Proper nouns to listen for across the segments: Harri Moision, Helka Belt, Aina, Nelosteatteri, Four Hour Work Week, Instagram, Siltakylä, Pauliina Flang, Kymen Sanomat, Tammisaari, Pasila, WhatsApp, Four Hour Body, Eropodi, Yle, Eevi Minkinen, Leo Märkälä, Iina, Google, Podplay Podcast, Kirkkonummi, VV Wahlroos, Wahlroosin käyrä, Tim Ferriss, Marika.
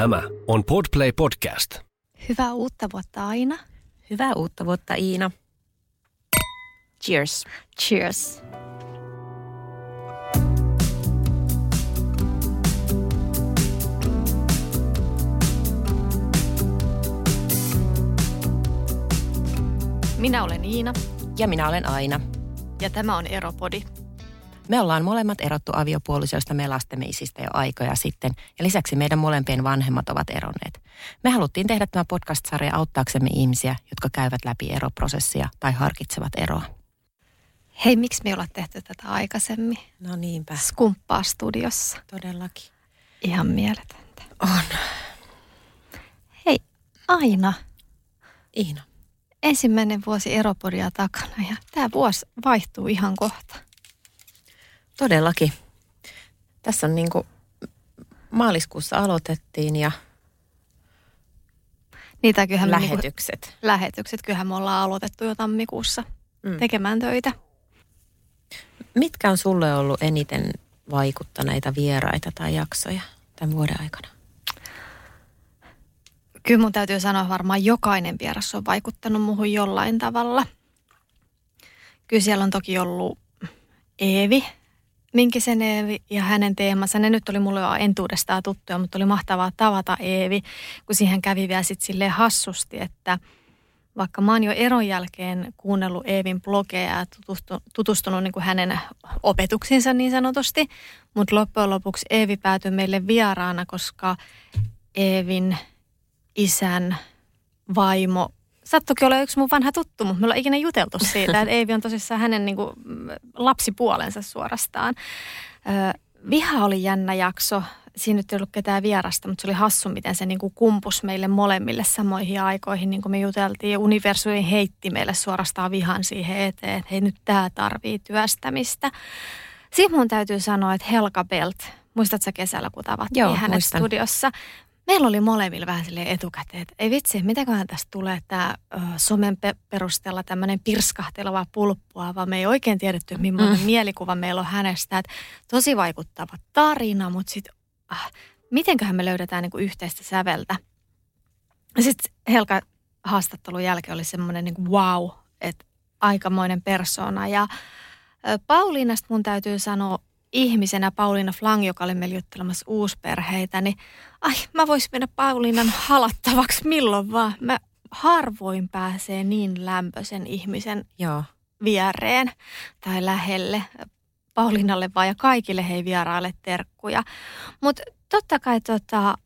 Tämä on Podplay Podcast. Hyvää uutta vuotta, Aina. Hyvää uutta vuotta, Iina. Cheers. Cheers. Minä olen Iina. Ja minä olen Aina. Ja tämä on Eropodi. Me ollaan molemmat erottu aviopuolisoista me lastemme isistä jo aikoja sitten, ja lisäksi meidän molempien vanhemmat ovat eronneet. Me haluttiin tehdä tämä podcast-sarja auttaaksemme ihmisiä, jotka käyvät läpi eroprosessia tai harkitsevat eroa. Hei, miksi me ei olla tehty tätä aikaisemmin? No niinpä. Skumppaa studiossa. Todellakin. Ihan mieletöntä. On. Hei, Aina. Iina. Ensimmäinen vuosi Eropodia takana, ja tämä vuosi vaihtuu ihan kohta. Todellakin. Tässä on niinku maaliskuussa aloitettiin ja lähetykset. Kyllähän me ollaan aloitettu jo tammikuussa tekemään töitä. Mitkä on sulle ollut eniten vaikuttaneita vieraita tai jaksoja tämän vuoden aikana? Kyllä mun täytyy sanoa, että varmaan jokainen vieras on vaikuttanut muuhun jollain tavalla. Kyllä siellä on toki ollut Eevi Minkisen ja hänen teemansa. Ne nyt oli mulle jo entuudestaan tuttuja, mutta oli mahtavaa tavata Eevi, kun siihen kävi vielä sitten silleen hassusti, että vaikka mä oon jo eron jälkeen kuunnellut Eevin blogeja ja tutustunut niin kuin hänen opetuksinsa niin sanotusti, mutta loppujen lopuksi Eevi päätyi meille vieraana, koska Eevin isän vaimo sattuikin olemaan yksi mun vanha tuttu, mutta me ollaan ikinä juteltu siitä, että Eevi on tosissaan hänen niin kuin lapsipuolensa suorastaan. Viha oli jännä jakso. Siinä nyt ei ollut ketään vierasta, mutta se oli hassu, miten se niin kuin kumpusi meille molemmille samoihin aikoihin, niin kuin me juteltiin. Universumi heitti meille suorastaan vihan siihen eteen, että hei, nyt tämä tarvii työstämistä. Siinä mun täytyy sanoa, että Helka Belt, muistatko sä kesällä, kun tavattiin hänet studiossa? Meillä oli molemmilla vähän silleen etukäteen, että ei vitsi, mitäköhän tästä tulee tämä somen perusteella tämmöinen pirskahteleva pulppua, vaan me ei oikein tiedetty, millainen mielikuva meillä on hänestä. Että tosi vaikuttava tarina, mutta sitten mitenköhän me löydetään niinku yhteistä säveltä. Sitten Helkan haastattelun jälkeen oli semmoinen niinku wow, että aikamoinen persoona. Ja Pauliinasta mun täytyy sanoa, ihmisenä Pauliina Flang, joka oli meillä juttelemassa uusperheitä, niin mä voisin mennä Pauliinan halattavaksi milloin vaan. Mä harvoin pääsee niin lämpöisen ihmisen viereen tai lähelle. Pauliinalle vaan ja kaikille hei vieraille terkkuja. Mutta totta kai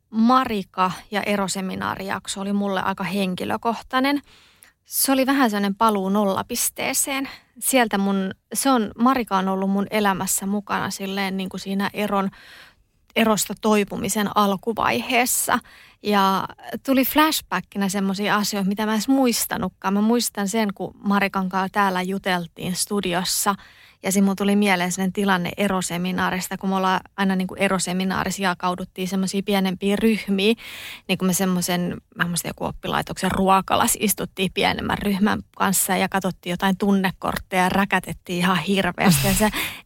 Marika ja eroseminaarijakso oli mulle aika henkilökohtainen. Se oli vähän sellainen paluu nollapisteeseen. Sieltä Marika on ollut mun elämässä mukana silleen niin kuin siinä erosta toipumisen alkuvaiheessa. Ja tuli flashbackinä semmoisia asioita, mitä mä en edes muistanutkaan. Mä muistan sen, kun Marikan kanssa täällä juteltiin studiossa. Ja siinä mun tuli mieleen sellainen tilanne eroseminaarista, kun me ollaan aina niin kuin eroseminaarissa jakauduttiin semmoisia pienempiä ryhmiä. Niin kuin me semmoisen, mä muistan joku oppilaitoksen ruokalas istuttiin pienemmän ryhmän kanssa ja katsottiin jotain tunnekortteja ja räkätettiin ihan hirveästi.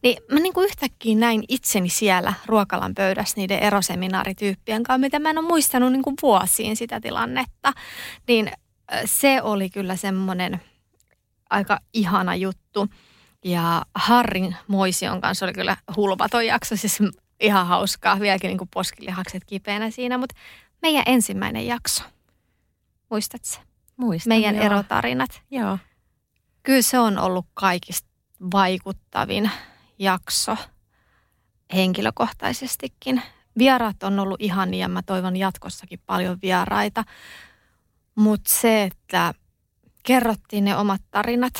Niin mä niin kuin yhtäkkiä näin itseni siellä ruokalan pöydässä niiden eroseminaarityyppien kanssa, mitä mä en ole muistanut niin kuin vuosiin sitä tilannetta. Niin se oli kyllä semmoinen aika ihana juttu. Ja Harrin Moision kanssa oli kyllä hulvaton jakso, siis ihan hauskaa, vieläkin niin kuin poskilihakset kipeänä siinä, mutta meidän ensimmäinen jakso, muistatko se? Muistan, meidän erotarinat. Joo. Kyllä se on ollut kaikista vaikuttavin jakso henkilökohtaisestikin. Vieraat on ollut ihania, mä toivon jatkossakin paljon vieraita, mutta se, että kerrottiin ne omat tarinat,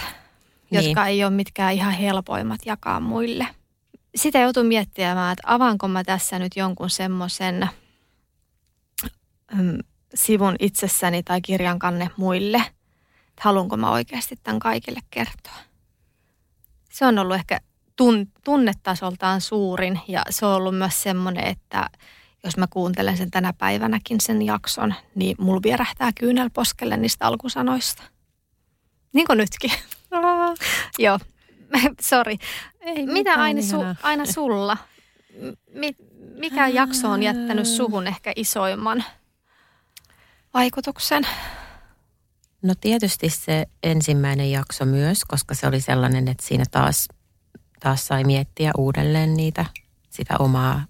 jotka ei ole mitkään ihan helpoimmat jakaa muille. Sitä joutuu miettimään, että avaanko mä tässä nyt jonkun semmoisen sivun itsessäni tai kirjan kanne muille. Että haluanko mä oikeasti tämän kaikille kertoa. Se on ollut ehkä tunnetasoltaan suurin ja se on ollut myös semmoinen, että jos mä kuuntelen sen tänä päivänäkin sen jakson, niin mulla vierähtää kyynel poskelle niistä alkusanoista. Niin kuin nytkin. Joo, sori. Mitä aina sulla? Mikä jakso on jättänyt suhun ehkä isoimman vaikutuksen? No tietysti se ensimmäinen jakso myös, koska se oli sellainen, että siinä taas sai miettiä uudelleen sitä omaa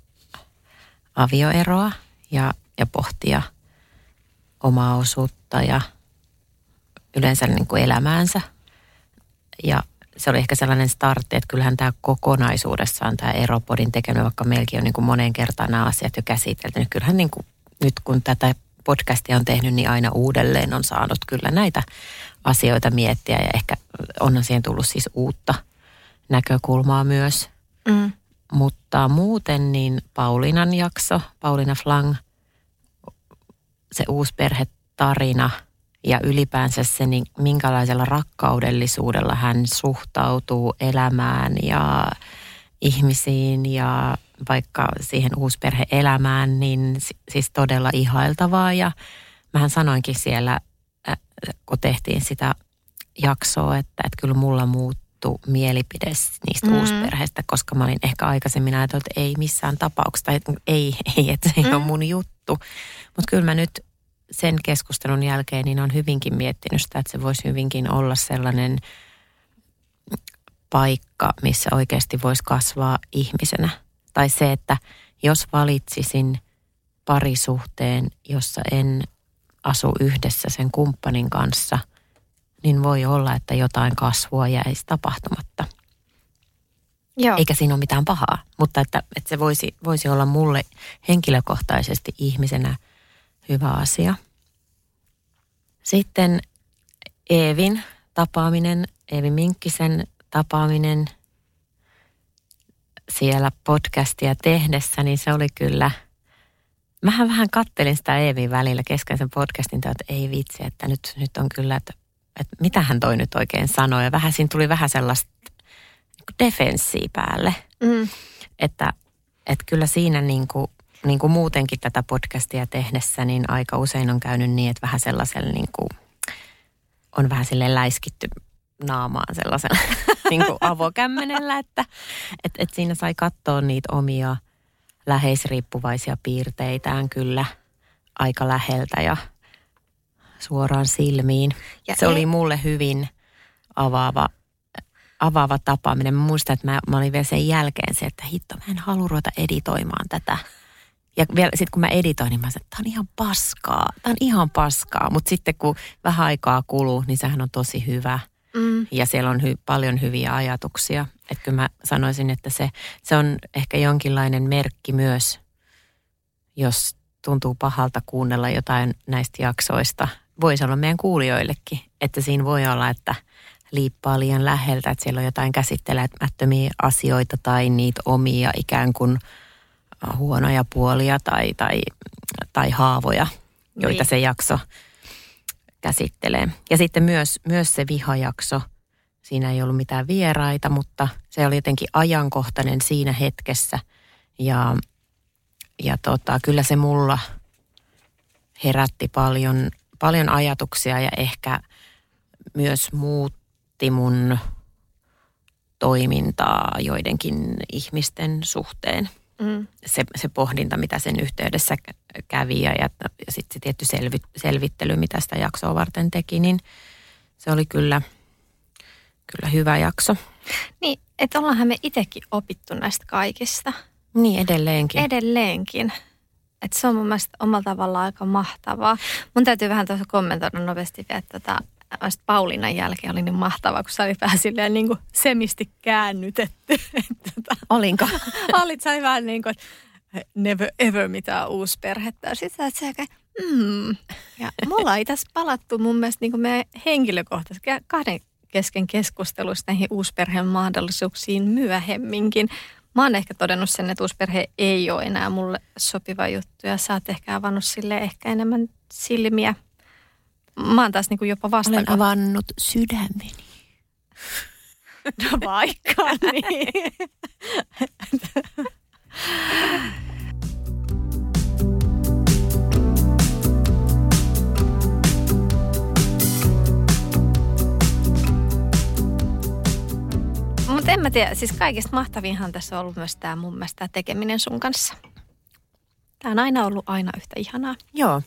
avioeroa ja pohtia omaa osuutta ja yleensä niin kuin elämäänsä. Ja se oli ehkä sellainen startti, että kyllähän tämä kokonaisuudessaan tämä Eropodin tekeminen, vaikka meilläkin on niin kuin moneen kertaan nämä asiat jo käsitelty, niin kyllähän niin kuin nyt kun tätä podcastia on tehnyt, niin aina uudelleen on saanut kyllä näitä asioita miettiä ja ehkä on siihen tullut siis uutta näkökulmaa myös. Mm. Mutta muuten niin Pauliinan jakso, Pauliina Flang, se uusperhetarina ja ylipäänsä se, niin minkälaisella rakkaudellisuudella hän suhtautuu elämään ja ihmisiin ja vaikka siihen uusperhe-elämään, niin siis todella ihailtavaa. Ja mähän sanoinkin siellä, kun tehtiin sitä jaksoa, että kyllä mulla muuttui mielipide niistä uusperheistä, koska mä olin ehkä aikaisemmin ajatellut, että ei missään tapauksessa, tai ei että se ei ole mun juttu. Mutta kyllä mä nyt sen keskustelun jälkeen niin olen hyvinkin miettinyt sitä, että se voisi hyvinkin olla sellainen paikka, missä oikeasti voisi kasvaa ihmisenä. Tai se, että jos valitsisin parisuhteen, jossa en asu yhdessä sen kumppanin kanssa, niin voi olla, että jotain kasvua jäisi tapahtumatta. Joo. Eikä siinä ole mitään pahaa, mutta että se voisi olla mulle henkilökohtaisesti ihmisenä hyvä asia. Sitten Eevin tapaaminen, Eevi Minkkisen tapaaminen siellä podcastia tehdessä, niin se oli kyllä, mähän vähän kattelin sitä Eevin välillä kesken sen podcastin, että ei vitsi, että nyt on kyllä, että mitähän toi nyt oikein sanoi. Ja vähän siinä tuli vähän sellaista defenssiä päälle, että kyllä siinä niin kuin muutenkin tätä podcastia tehdessä, niin aika usein on käynyt niin, että vähän sellaisella niin kuin, on vähän silleen läiskitty naamaan sellaisella niin kuin avokämmenellä, että siinä sai katsoa niitä omia läheisriippuvaisia piirteitään kyllä aika läheltä ja suoraan silmiin. Ja se oli mulle hyvin avaava tapaaminen. Mä muistan, että mä olin vielä sen jälkeen se, että hitto, mä en halua ruveta editoimaan tätä. Ja vielä sitten kun mä editoin, niin mä sanoin, että tää on ihan paskaa. Mutta sitten kun vähän aikaa kuluu, niin sehän on tosi hyvä. Ja siellä on paljon hyviä ajatuksia. Että kyllä mä sanoisin, että se on ehkä jonkinlainen merkki myös, jos tuntuu pahalta kuunnella jotain näistä jaksoista. Voisi olla meidän kuulijoillekin, että siinä voi olla, että liippaa liian läheltä, että siellä on jotain käsittelemättömiä asioita tai niitä omia ikään kuin huonoja puolia tai haavoja, joita se jakso käsittelee. Ja sitten myös se vihajakso. Siinä ei ollut mitään vieraita, mutta se oli jotenkin ajankohtainen siinä hetkessä. Ja kyllä se mulla herätti paljon ajatuksia ja ehkä myös muutti mun toimintaa joidenkin ihmisten suhteen. Se pohdinta, mitä sen yhteydessä kävi ja sitten se tietty selvittely, mitä sitä jaksoa varten teki, niin se oli kyllä hyvä jakso. Niin, että ollaanhan me itsekin opittu näistä kaikista. Niin, edelleenkin. Että se on mun mielestä omalla tavallaan aika mahtavaa. Mun täytyy vähän tuossa kommentoida nopeasti vielä tätä. Pauliinan jälkeen oli niin mahtavaa, kun sä olit vähän silleen niin kuin semisti käännytetty. Olinko? Olit sä vähän niin kuin, never ever mitään uusperhettä. Sitten sä olet ja mulla ei tässä palattu mun mielestä niin kuin meidän henkilökohtaisesti kahden kesken keskusteluista näihin uusperheen mahdollisuuksiin myöhemminkin. Mä oon ehkä todennut sen, että uusperhe ei ole enää mulle sopiva juttu ja sä oot ehkä avannut silleen ehkä enemmän silmiä. Mä oon taas niin kuin jopa vastaan. Olen avannut sydämeni. No vaikka niin. Mutta en mä tiedä, siis kaikista mahtavinhan tässä on ollut myös tämä mun mielestä tämä tekeminen sun kanssa. Tää on aina ollut yhtä ihanaa. Joo,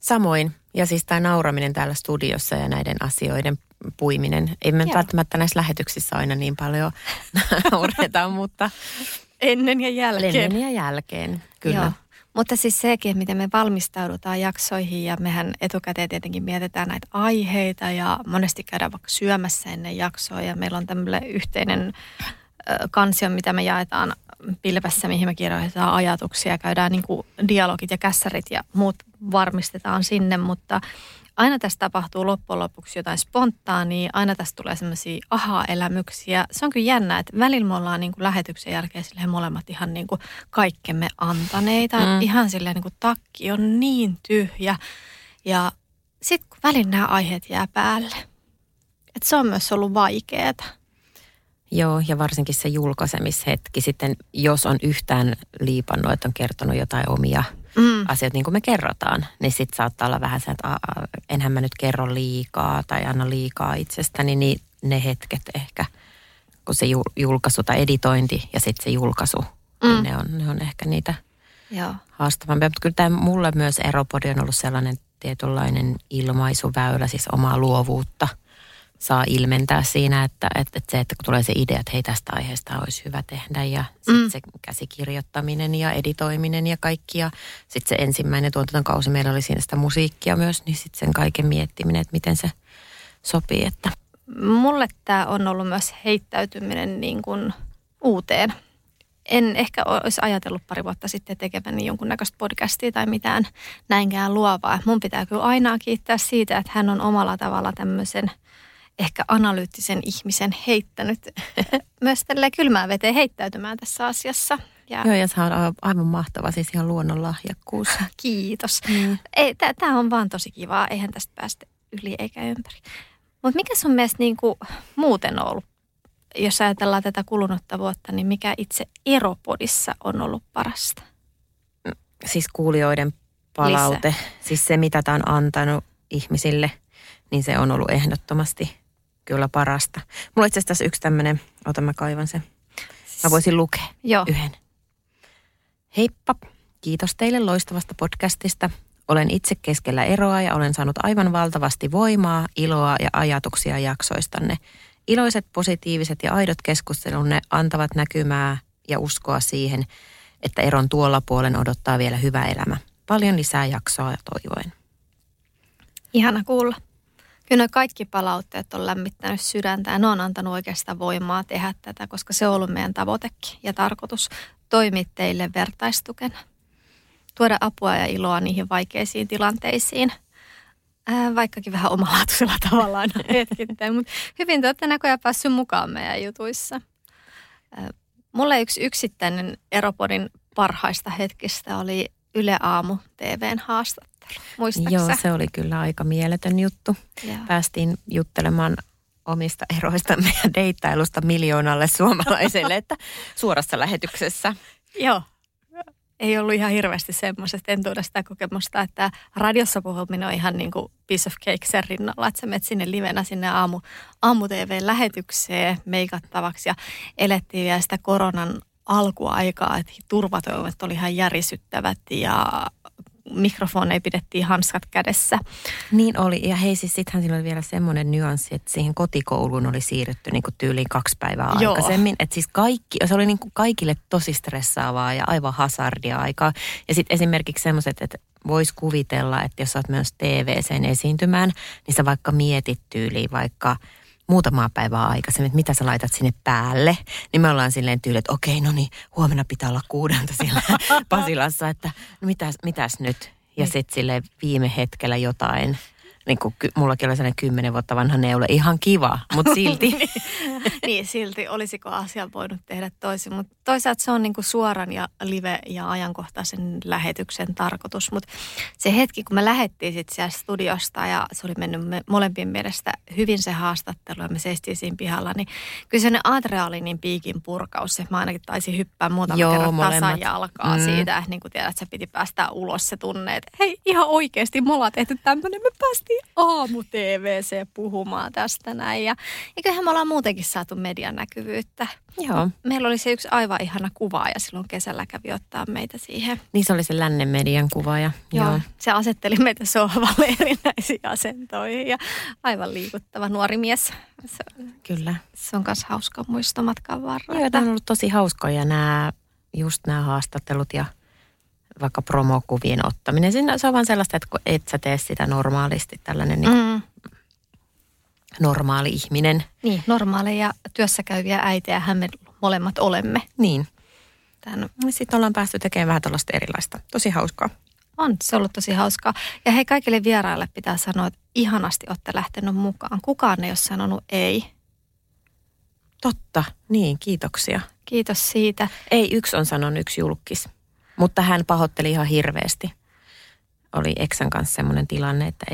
samoin. Ja siis tämä nauraminen täällä studiossa ja näiden asioiden puiminen. Ei me välttämättä näissä lähetyksissä aina niin paljon naureta, mutta ennen ja jälkeen. Ennen ja jälkeen, kyllä. Joo. Mutta siis sekin, miten me valmistaudutaan jaksoihin ja mehän etukäteen tietenkin mietitään näitä aiheita ja monesti käydään vaikka syömässä ennen jaksoa ja meillä on tämmöinen yhteinen kansio, mitä me jaetaan pilvessä, mihin me kirjoitetaan ajatuksia, käydään niin kuin dialogit ja kässärit ja muut varmistetaan sinne, mutta aina tässä tapahtuu loppujen lopuksi jotain spontaania, aina tässä tulee semmoisia aha-elämyksiä. Se on kyllä jännä, että välillä me ollaan niin kuin lähetyksen jälkeen silleen molemmat ihan niin kuin kaikkemme antaneita. Ihan silleen niin kuin takki on niin tyhjä ja sitten kun välillä nämä aiheet jää päälle. Et se on myös ollut vaikeeta. Joo, ja varsinkin se julkaisemishetki sitten, jos on yhtään liipannut, että on kertonut jotain omia asioita, niin kuin me kerrotaan, niin sitten saattaa olla vähän se, että enhän mä nyt kerro liikaa tai anna liikaa itsestäni, niin ne hetket ehkä, kun se julkaisu tai editointi ja sitten se julkaisu, niin ne on ehkä niitä haastavampia. Mutta kyllä tämä mulle myös Eropodi on ollut sellainen tietynlainen ilmaisuväylä, siis omaa luovuutta saa ilmentää siinä, että kun tulee se idea, että hei tästä aiheesta olisi hyvä tehdä ja sitten se käsikirjoittaminen ja editoiminen ja kaikki ja sitten se ensimmäinen tuotantokausi meillä oli siinä sitä musiikkia myös, niin sitten sen kaiken miettiminen, että miten se sopii. Että. Mulle tämä on ollut myös heittäytyminen niin kuin uuteen. En ehkä olisi ajatellut pari vuotta sitten tekeväni jonkunnäköistä podcastia tai mitään näinkään luovaa. Mun pitää kyllä Ainaa kiittää siitä, että hän on omalla tavalla tämmöisen ehkä analyyttisen ihmisen heittänyt myös tälleen kylmään veteen heittäytymään tässä asiassa. Joo, ja se on aivan mahtava, siis ihan luonnonlahjakkuus. Kiitos. Tämä on vaan tosi kivaa, eihän tästä päästä yli eikä ympäri. Mutta mikä sun mielestä niinku muuten on ollut, jos ajatellaan tätä kulunutta vuotta, niin mikä itse Eropodissa on ollut parasta? Siis kuulijoiden palaute, siis se mitä tämä on antanut ihmisille, niin se on ollut ehdottomasti kyllä parasta. Mulla itse asiassa tässä yksi tämmöinen, mä kaivan sen. Mä voisin lukea yhden. Heippa, kiitos teille loistavasta podcastista. Olen itse keskellä eroa ja olen saanut aivan valtavasti voimaa, iloa ja ajatuksia jaksoistanne. Iloiset, positiiviset ja aidot keskustelunne antavat näkymää ja uskoa siihen, että eron tuolla puolen odottaa vielä hyvä elämä. Paljon lisää jaksoa ja toivoen. Ihana kuulla. Kyllä kaikki palautteet on lämmittänyt sydäntä ja ne on antanut oikeastaan voimaa tehdä tätä, koska se on ollut meidän tavoitekin ja tarkoitus toimia teille vertaistukena. Tuoda apua ja iloa niihin vaikeisiin tilanteisiin, vaikkakin vähän omalaatuisella tavallaan hetkittäin, mutta hyvin te olette näköjään päässyt mukaan meidän jutuissa. Mulle yksi yksittäinen Eropodin parhaista hetkistä oli Yle Aamu TV:n haastattelu. Muistatko sä? Joo, se oli kyllä aika mieletön juttu. Joo. Päästiin juttelemaan omista eroistamme ja deittailusta miljoonalle suomalaiselle, että suorassa lähetyksessä. Joo. Ei ollut ihan hirveästi semmoisesta entuudesta kokemusta, että radiossa puhuminen on ihan niin kuin piece of cake sen rinnalla, että sä menet sinne livenä sinne aamu TV-lähetykseen meikattavaksi ja elettiin vielä sitä koronan alkuaikaa, että turvatoimet oli ihan järisyttävät ja mikrofoneja pidettiin hanskat kädessä. Niin oli. Ja hei, siis sittenhän sillä oli vielä semmoinen nyanssi, että siihen kotikouluun oli siirrytty niin kuin tyyliin 2 päivää aikaisemmin. Että siis kaikki, se oli niin kuin kaikille tosi stressaavaa ja aivan hasardia aikaa. Ja sitten esimerkiksi semmoiset, että voisi kuvitella, että jos olet myös TV:seen esiintymään, niin sä vaikka mietit tyyliin vaikka muutamaa päivää aikaisemmin, että mitä sä laitat sinne päälle, niin me ollaan silleen tyyli, että okei, no niin, huomenna pitää olla 6 siellä Pasilassa, että no mitäs nyt? Ja sitten silleen viime hetkellä jotain, niin kuin mullakin oli sellainen 10 vuotta vanha neule, ihan kiva, mutta silti. Niin, silti olisiko asia voinut tehdä toisin, mutta toisaalta se on niin kuin suoran ja live- ja ajankohtaisen lähetyksen tarkoitus, mutta se hetki, kun me lähdettiin sitten siellä studiosta ja se oli mennyt molempien mielestä hyvin se haastattelu ja me seistiin siinä pihalla, niin kyllä se adrenaliinin piikin purkaus, että mä ainakin taisin hyppää muutama kerran tasan jalkaa siitä, niin kuin tiedät, että sä piti päästä ulos se tunne, että hei, ihan oikeasti me ollaan tehty tämmöinen, me päästiin aamu-tvc puhumaan tästä näin. Ja eiköhän me ollaan muutenkin saatu median näkyvyyttä. Joo. Meillä oli se yksi aivan ihana kuvaaja silloin kesällä kävi ottaa meitä siihen. Niin se oli se lännen median kuvaaja. Joo. Se asetteli meitä sohvalle erinäisiin asentoihin ja aivan liikuttava nuori mies. Kyllä. Se on myös hauska muisto matkan varrella. Joo, tämä on ollut tosi hauskoja nämä haastattelut ja vaikka promokuvien ottaminen. Siinä se on vaan sellaista, että kun et sä tee sitä normaalisti tällainen normaali ihminen. Niin, normaaleja työssäkäyviä äitejähän me molemmat olemme. Niin. Sitten ollaan päästy tekemään vähän tällaista erilaista. Tosi hauskaa. On se ollut tosi hauskaa. Ja hei, kaikille vieraille pitää sanoa, että ihanasti olette lähtenyt mukaan. Kukaan ei ole sanonut ei. Totta. Niin, kiitoksia. Kiitos siitä. Ei, yksi on sanonut, yksi julkis. Mutta hän pahoitteli ihan hirveästi. Oli eksän kanssa semmoinen tilanne, että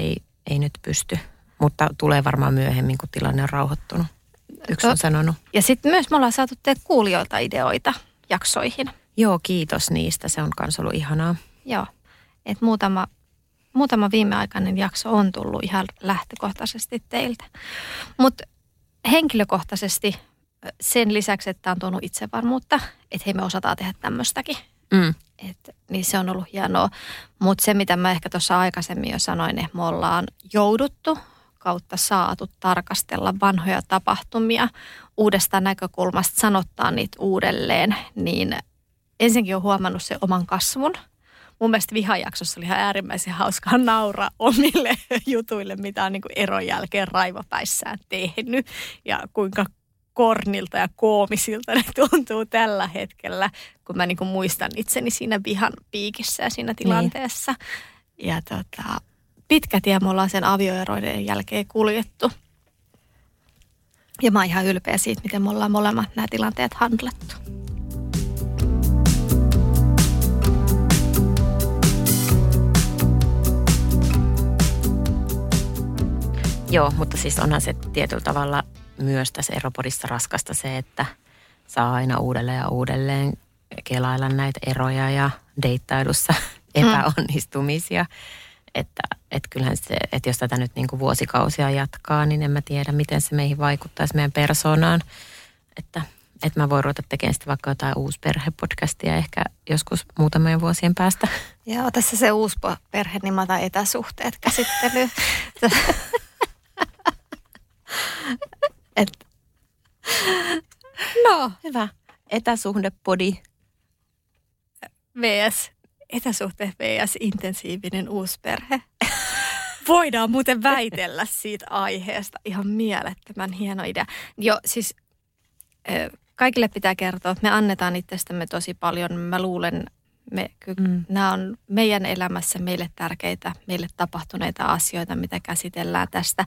ei nyt pysty. Mutta tulee varmaan myöhemmin, kun tilanne on rauhoittunut. Yksi on sanonut. Ja sitten myös me ollaan saatu tehdä kuulijoilta ideoita jaksoihin. Joo, kiitos niistä. Se on myös ollut ihanaa. Joo. Et muutama viimeaikainen jakso on tullut ihan lähtökohtaisesti teiltä. Mutta henkilökohtaisesti sen lisäksi, että on tuonut itsevarmuutta, että hei, me osataan tehdä tämmöistäkin. Mm. Niin se on ollut hienoa. Mutta se, mitä mä ehkä tuossa aikaisemmin jo sanoin, että me ollaan jouduttu kautta saatu tarkastella vanhoja tapahtumia uudesta näkökulmasta, sanottaa niitä uudelleen, niin ensinnäkin on huomannut sen oman kasvun. Mun mielestä vihajaksossa oli ihan äärimmäisen hauskaa nauraa omille jutuille, mitä on niin kuin eron jälkeen raivopäissään tehnyt ja kuinka kornilta ja koomisilta ne tuntuu tällä hetkellä, kun mä niin kuin muistan itseni siinä vihan piikissä ja siinä tilanteessa. Niin. Ja pitkä tie me ollaan sen avioeroiden jälkeen kuljettu. Ja mä oon ihan ylpeä siitä, miten me ollaan molemmat nämä tilanteet handlattu. Joo, mutta siis onhan se tietyllä tavalla myös tässä Eropodissa raskasta se, että saa aina uudelleen ja uudelleen kelailla näitä eroja ja deittailussa epäonnistumisia. Että kyllähän se, että jos tätä nyt niin kuin vuosikausia jatkaa, niin en mä tiedä, miten se meihin vaikuttaisi meidän persoonaan. Että mä voin ruveta tekemään sitten vaikka jotain uusperhepodcastia ehkä joskus muutamien vuosien päästä. Joo, tässä se uusperhe, niin mä otan etäsuhteet käsittelyyn. No, hyvä. Etäsuhdepodi. VS. Etäsuhte VS. Intensiivinen uusperhe. Voidaan muuten väitellä siitä aiheesta. Ihan mielettömän hieno idea. Jo, siis kaikille pitää kertoa, että me annetaan itsestämme tosi paljon. Mä luulen, nämä on meidän elämässä meille tärkeitä, meille tapahtuneita asioita, mitä käsitellään tästä.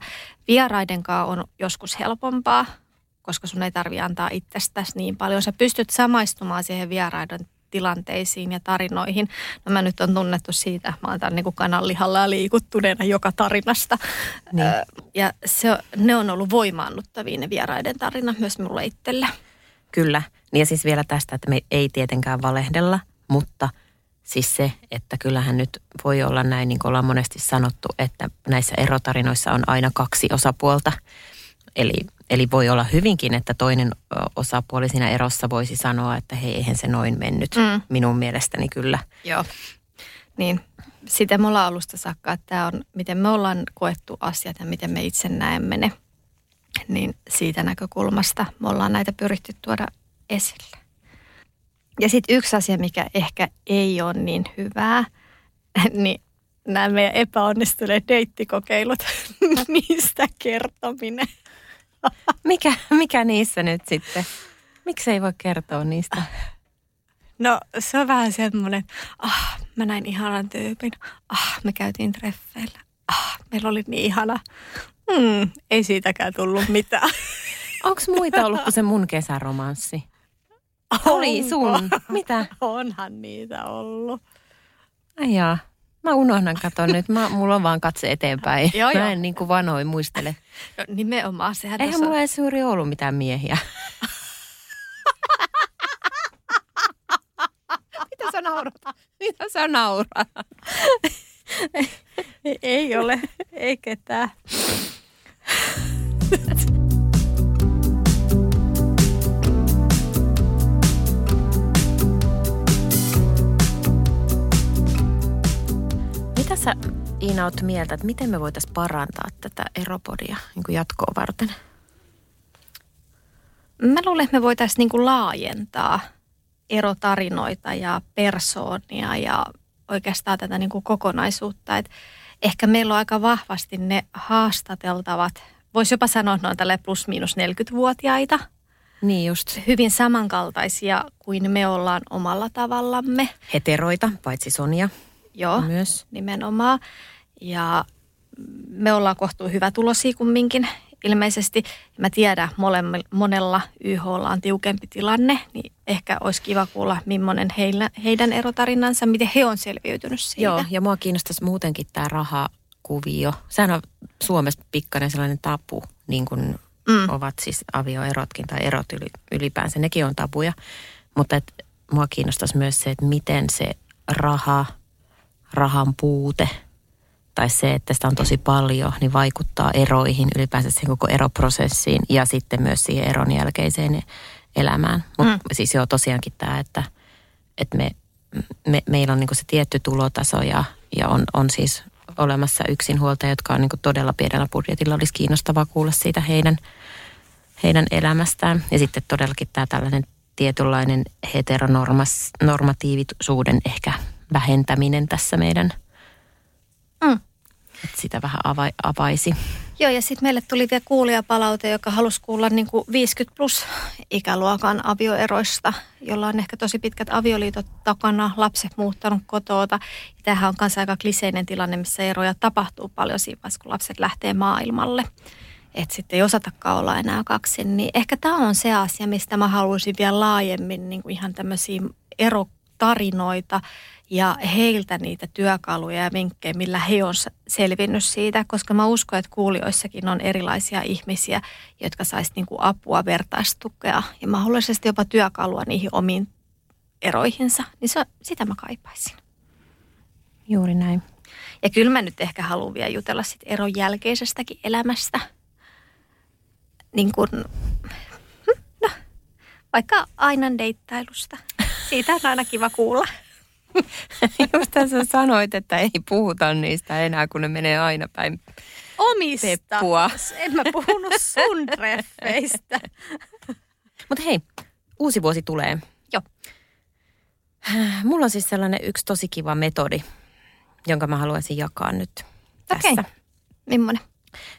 Vieraiden kanssa on joskus helpompaa, koska sun ei tarvitse antaa itsestäsi niin paljon. Sä pystyt samaistumaan siihen vieraiden tilanteisiin ja tarinoihin. No mä nyt on tunnettu siitä, mä oon tämän niin kuin kananlihalla ja liikuttuneena joka tarinasta. Niin. Ja ne on ollut voimaannuttavia ne vieraiden tarina myös mulle itsellä. Kyllä. Ja siis vielä tästä, että me ei tietenkään valehdella. Mutta siis se, että kyllähän nyt voi olla näin, niin kuin ollaan monesti sanottu, että näissä erotarinoissa on aina kaksi osapuolta. Eli voi olla hyvinkin, että toinen osapuoli siinä erossa voisi sanoa, että hei, eihän se noin mennyt. Minun mielestäni kyllä. Joo, niin. Sitä me ollaan alusta saakka, että tämä on, miten me ollaan koettu asiat ja miten me itse näemme ne. Niin siitä näkökulmasta me ollaan näitä pyritty tuoda esille. Ja sitten yksi asia, mikä ehkä ei ole niin hyvää, niin nämä meidän epäonnistuneet deittikokeilut, niistä kertominen. Mikä niissä nyt sitten? Miksi ei voi kertoa niistä? No se on vähän semmoinen, mä näin ihanan tyypin, me käytiin treffeillä, meillä oli niin ihana, ei siitäkään tullut mitään. Onko muita ollut kuin se mun kesäromanssi? Oli sun. Mitä? Onhan niitä ollut. Ai jaa. Mä unohdan katon nyt. Mulla on vaan katse eteenpäin. Joo. Mä en niin kuin vanhoin muistele. No nimenomaan sehän eihän tuossa. Eihän mulla ei suuri ollut mitään miehiä. Mitä sä naurat? Ei ole, ei ketään. Mitä sä, Iina, oot mieltä, että miten me voitaisiin parantaa tätä Eropodia niin kuin jatkoa varten? Mä luulen, että me voitaisiin niin kuin laajentaa erotarinoita ja persoonia ja oikeastaan tätä niin kuin kokonaisuutta. Et ehkä meillä on aika vahvasti ne haastateltavat, voisi jopa sanoa, että ne on tälle plus-miinus 40-vuotiaita. Niin just. Hyvin samankaltaisia kuin me ollaan omalla tavallamme. Heteroita, paitsi Sonja. Joo, myös. Nimenomaan. Ja me ollaan kohtuun hyvätuloisia kumminkin ilmeisesti. Mä tiedän, monella YH:lla on tiukempi tilanne, niin ehkä olisi kiva kuulla, millainen heidän erotarinansa, miten he on selviytynyt siitä. Joo, ja mua kiinnostaisi muutenkin tämä rahakuvio. Sehän on Suomessa pikkainen sellainen tabu, niin kuin ovat siis avioerotkin tai erot ylipäänsä. Nekin on tabuja, mutta mua kiinnostaisi myös se, että miten se rahan puute tai se, että sitä on tosi paljon, niin vaikuttaa eroihin, ylipäänsä siihen koko eroprosessiin ja sitten myös siihen eron jälkeiseen elämään. Mutta siis joo, tosiaankin tämä, että meillä on niinku se tietty tulotaso ja on siis olemassa yksinhuoltajia, jotka on niinku todella pienellä budjetilla. Olisi kiinnostavaa kuulla siitä heidän elämästään. Ja sitten todellakin tämä tällainen tietynlainen heteronormatiivisuuden ehkä vähentäminen tässä meidän... Sitä vähän avaisi. Joo, ja sitten meille tuli vielä kuulijapalaute, joka halusi kuulla niin kuin 50+ ikäluokan avioeroista, jolla on ehkä tosi pitkät avioliitot takana, lapset muuttanut kotoota. Ja tämähän on kanssa aika kliseinen tilanne, missä eroja tapahtuu paljon siinä vaiheessa, kun lapset lähtee maailmalle. Että sitten ei osatakaan olla enää kaksin. Niin ehkä tämä on se asia, mistä mä haluaisin vielä laajemmin niin kuin ihan tämmöisiä erotarinoita ja heiltä niitä työkaluja ja vinkkejä, millä he on selvinnyt siitä, koska mä uskon, että kuulijoissakin on erilaisia ihmisiä, jotka saisi niinku apua, vertaistukea ja mahdollisesti jopa työkalua niihin omiin eroihinsa. Niin sitä mä kaipaisin. Juuri näin. Ja kyllä mä nyt ehkä haluan vielä jutella sit eron jälkeisestäkin elämästä. Niin kun, no, vaikka Ainan deittailusta. Siitä on aina kiva kuulla. Just sä sanoit, että ei puhuta niistä enää, kun ne menee aina päin omista. Peppua. En mä puhunut sun treffeistä. Mutta hei, uusi vuosi tulee. Joo. Mulla on siis sellainen yksi tosi kiva metodi, jonka mä haluaisin jakaa nyt tässä. Okei. Mimmonen?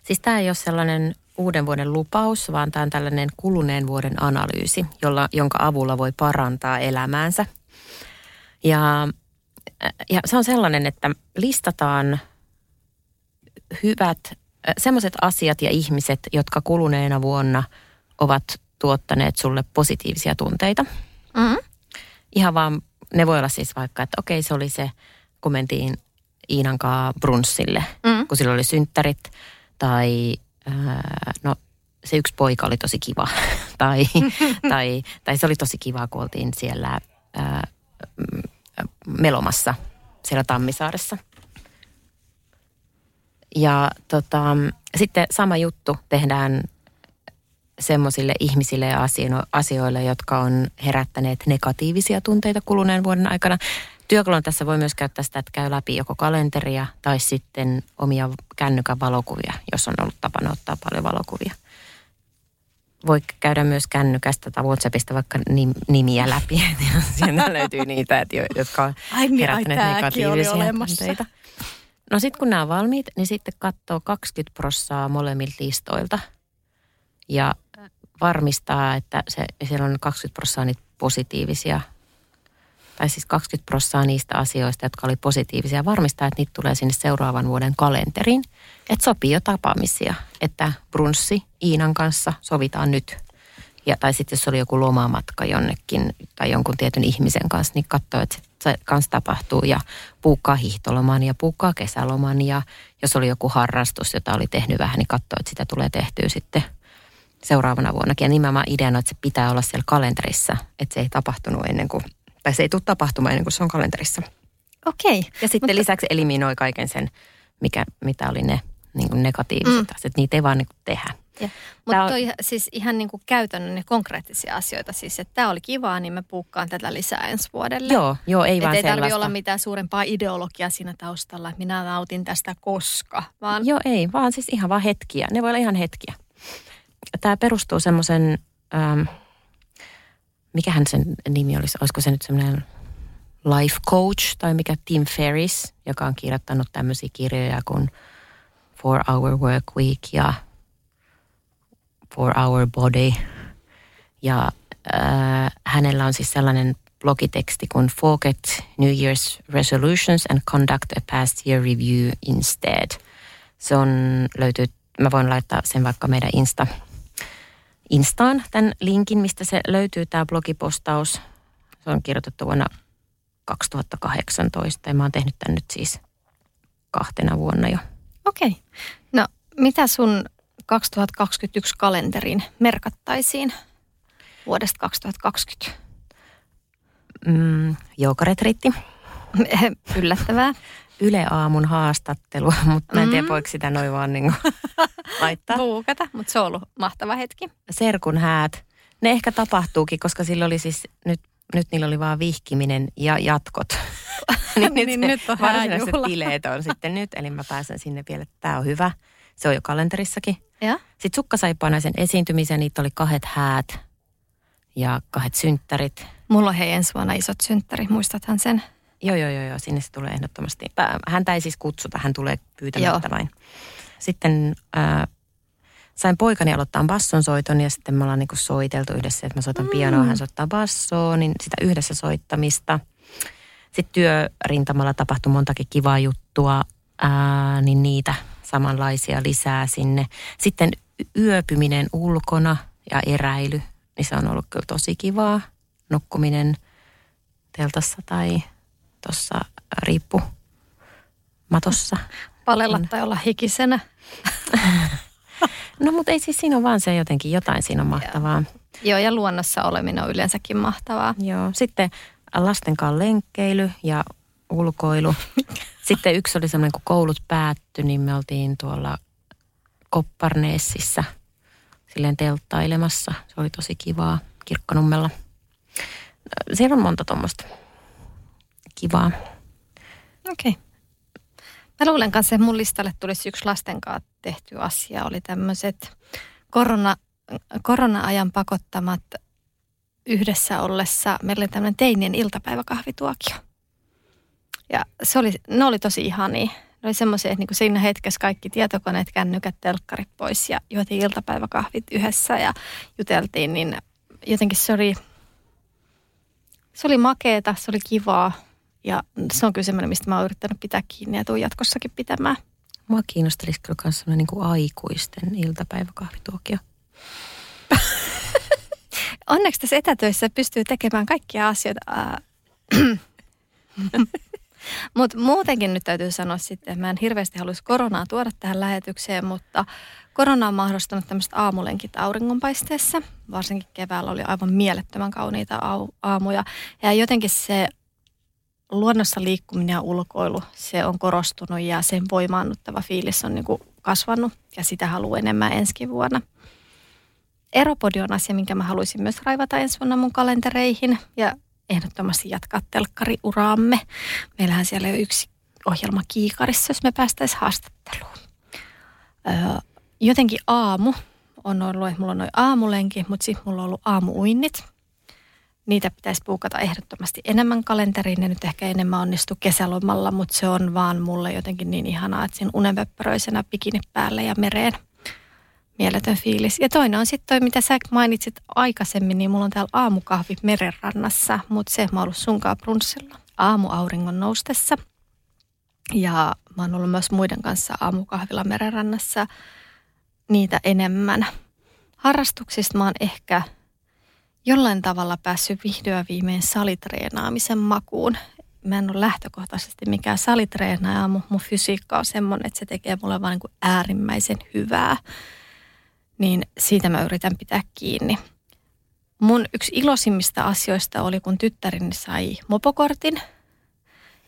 Siis tää ei ole sellainen uuden vuoden lupaus, vaan tää on tällainen kuluneen vuoden analyysi, jonka avulla voi parantaa elämäänsä. Ja se on sellainen, että listataan hyvät, semmoiset asiat ja ihmiset, jotka kuluneena vuonna ovat tuottaneet sulle positiivisia tunteita. Mm-hmm. Ihan vaan, ne voi olla siis vaikka, että okei, se oli se, kun mentiin Iinan kanssa brunssille, kun sillä oli synttärit, tai no se yksi poika oli tosi kiva, tai se oli tosi kiva, kun oltiin siellä... melomassa siellä Tammisaaressa. Ja sitten sama juttu tehdään semmoisille ihmisille ja asioille, jotka on herättäneet negatiivisia tunteita kuluneen vuoden aikana. Työkalun tässä voi myös käyttää sitä, että käy läpi joko kalenteria tai sitten omia kännykän valokuvia, jos on ollut tapana ottaa paljon valokuvia. Voi käydä myös kännykästä tai WhatsAppista vaikka nimiä läpi. Siinä löytyy niitä, jotka on herättäneet negatiivisia tunteita. No sitten kun nämä on valmiit, niin sitten katsoo 20% molemmilta listoilta. Ja varmistaa, että siellä on 20% niitä positiivisia. Tai siis 20% niistä asioista, jotka oli positiivisia. Varmistaa, että niitä tulee sinne seuraavan vuoden kalenteriin. Että sopii jo tapaamisia. Että brunssi Iinan kanssa sovitaan nyt. Ja, tai sitten jos oli joku lomamatka jonnekin tai jonkun tietyn ihmisen kanssa, niin katsoo, että se kanssa tapahtuu. Ja puukkaa hiihtoloman ja puukkaa kesäloman. Ja jos oli joku harrastus, jota oli tehnyt vähän, niin katsoo, että sitä tulee tehtyä sitten seuraavana vuonnakin. Ja nimenomaan ideana, että se pitää olla siellä kalenterissa. Että se ei tapahtunut ennen kuin... Tai se ei tule tapahtumaan ennen kuin se on kalenterissa. Okei. Ja sitten lisäksi eliminoi kaiken sen mitä oli ne niin kuin negatiiviset asiat. Niitä ei vaan niin kuin tehdä. Mutta toi on siis ihan niin kuin käytännön ja konkreettisia asioita siis, että tämä oli kivaa, niin mä puukkaan tätä lisää ensi vuodelle. Joo, ei et vaan ei sellaista. Ei tarvitse olla mitään suurempaa ideologiaa siinä taustalla, että minä nautin tästä koska. Vaan... Joo, ei, vaan siis ihan vaan hetkiä. Ne voi olla ihan hetkiä. Tämä perustuu semmoisen, mikähän sen nimi olisi, olisiko se nyt semmoinen life coach tai mikä Tim Ferriss, joka on kirjoittanut tämmöisiä kirjoja kuin 4-Hour Work Week ja 4-Hour Body. Ja hänellä on siis sellainen blogiteksti kuin Forget New Year's Resolutions and Conduct a Past Year Review instead. Se on löytyy, mä voin laittaa sen vaikka meidän Instaan tämän linkin, mistä se löytyy tämä blogipostaus. Se on kirjoitettu vuonna 2018 ja mä oon tehnyt tämän nyt siis 2 vuonna jo. Okei. No mitä sun 2021 kalenteriin merkattaisiin vuodesta 2020? Joukaretriitti. Yllättävää. Yle Aamun haastattelu, mutta mä en tiedä voiko sitä noin vaan niin kuin laittaa. Buukata, mutta se on ollut mahtava hetki. Serkun häät. Ne ehkä tapahtuukin, koska silloin oli siis nyt niillä oli vaan vihkiminen ja jatkot. Nyt on varsinaiset bileet on sitten nyt, eli mä pääsen sinne vielä. Tää on hyvä. Se on jo kalenterissakin. Ja? Sitten Sukkasaipaanaisen esiintymisen, niitä oli 2 häät ja 2 synttärit. Mulla on hei ensi vuonna isot synttärit, muistathan sen? Joo, sinne se tulee ehdottomasti. Häntä ei siis kutsuta, hän tulee pyytämättä vain. Sitten sain poikani aloittaa basson soiton ja sitten me ollaan niinku soiteltu yhdessä, että mä soitan pianoa, hän soittaa bassoa, niin sitä yhdessä soittamista. Sitten työrintamalla tapahtui montakin kivaa juttua, niin niitä samanlaisia lisää sinne. Sitten yöpyminen ulkona ja eräily, niin se on ollut kyllä tosi kivaa. Nukkuminen teltassa tai tuossa riippumatossa. Palella tai olla hikisenä. No mutta ei siis siinä ole vaan se jotenkin jotain siinä on mahtavaa. Joo ja luonnossa oleminen on yleensäkin mahtavaa. Joo. Sitten lastenkaan lenkkeily ja ulkoilu. Sitten yksi oli semmoinen, kun koulut päättyi, niin me oltiin tuolla Kopparnessissä silleen telttailemassa. Se oli tosi kivaa Kirkkonummella. Siellä on monta tuommoista kivaa. Okei. Mä luulen kanssa, että mun listalle tulisi yksi lastenkaan tehty asia. Oli tämmöiset korona-ajan pakottamat yhdessä ollessa. Meillä oli tämmöinen teinien iltapäiväkahvituokio. Ja ne oli tosi ihania. Ne oli semmoisia, että niinku siinä hetkessä kaikki tietokoneet, kännykät, telkkarit pois ja juotiin iltapäiväkahvit yhdessä ja juteltiin. Niin jotenkin se oli makeeta, se oli kivaa ja se on kyllä semmoinen, mistä mä oon yrittänyt pitää kiinni ja tuun jatkossakin pitämään. Mua kiinnostelisi kyllä myös semmoinen niinku aikuisten iltapäiväkahvituokio. Onneksi tässä etätöissä pystyy tekemään kaikkia asioita. Mutta muutenkin nyt täytyy sanoa sitten, että mä en hirveästi haluaisi koronaa tuoda tähän lähetykseen, mutta korona on mahdollistanut tämmöiset aamulenkit auringonpaisteessa. Varsinkin keväällä oli aivan mielettömän kauniita aamuja. Ja jotenkin se luonnossa liikkuminen ja ulkoilu, se on korostunut ja sen voimaannuttava fiilis on niinku kasvanut ja sitä haluaa enemmän ensi vuonna. Eropodi on asia, minkä mä haluaisin myös raivata ensi vuonna mun kalentereihin ja ehdottomasti jatkaa telkkariuraamme. Meillähän siellä on yksi ohjelma kiikarissa, jos me päästäisiin haastatteluun. Jotenkin aamu on ollut, että mulla on noin aamulenki, mutta sitten mulla on ollut aamuuinnit. Niitä pitäisi puukata ehdottomasti enemmän kalenteriin. Ne nyt ehkä enemmän onnistu kesälomalla, mutta se on vaan mulle jotenkin niin ihanaa, että siinä unenpöppöröisenä bikini päälle ja mereen. Mieletön fiilis. Ja toinen on sitten toi, mitä sä mainitsit aikaisemmin, niin mulla on täällä aamukahvi merenrannassa, mutta se mä oon ollut sunkaan brunssilla aamuauringon noustessa. Ja mä oon ollut myös muiden kanssa aamukahvilla merenrannassa niitä enemmän. Harrastuksista mä oon ehkä jollain tavalla päässyt vihdoin viimein salitreenaamisen makuun. Mä en ole lähtökohtaisesti mikään salitreenaaja, mutta mun fysiikka on semmoinen, että se tekee mulle vaan niin kuin äärimmäisen hyvää. Niin siitä mä yritän pitää kiinni. Mun yksi iloisimmista asioista oli, kun tyttäreni sai mopokortin.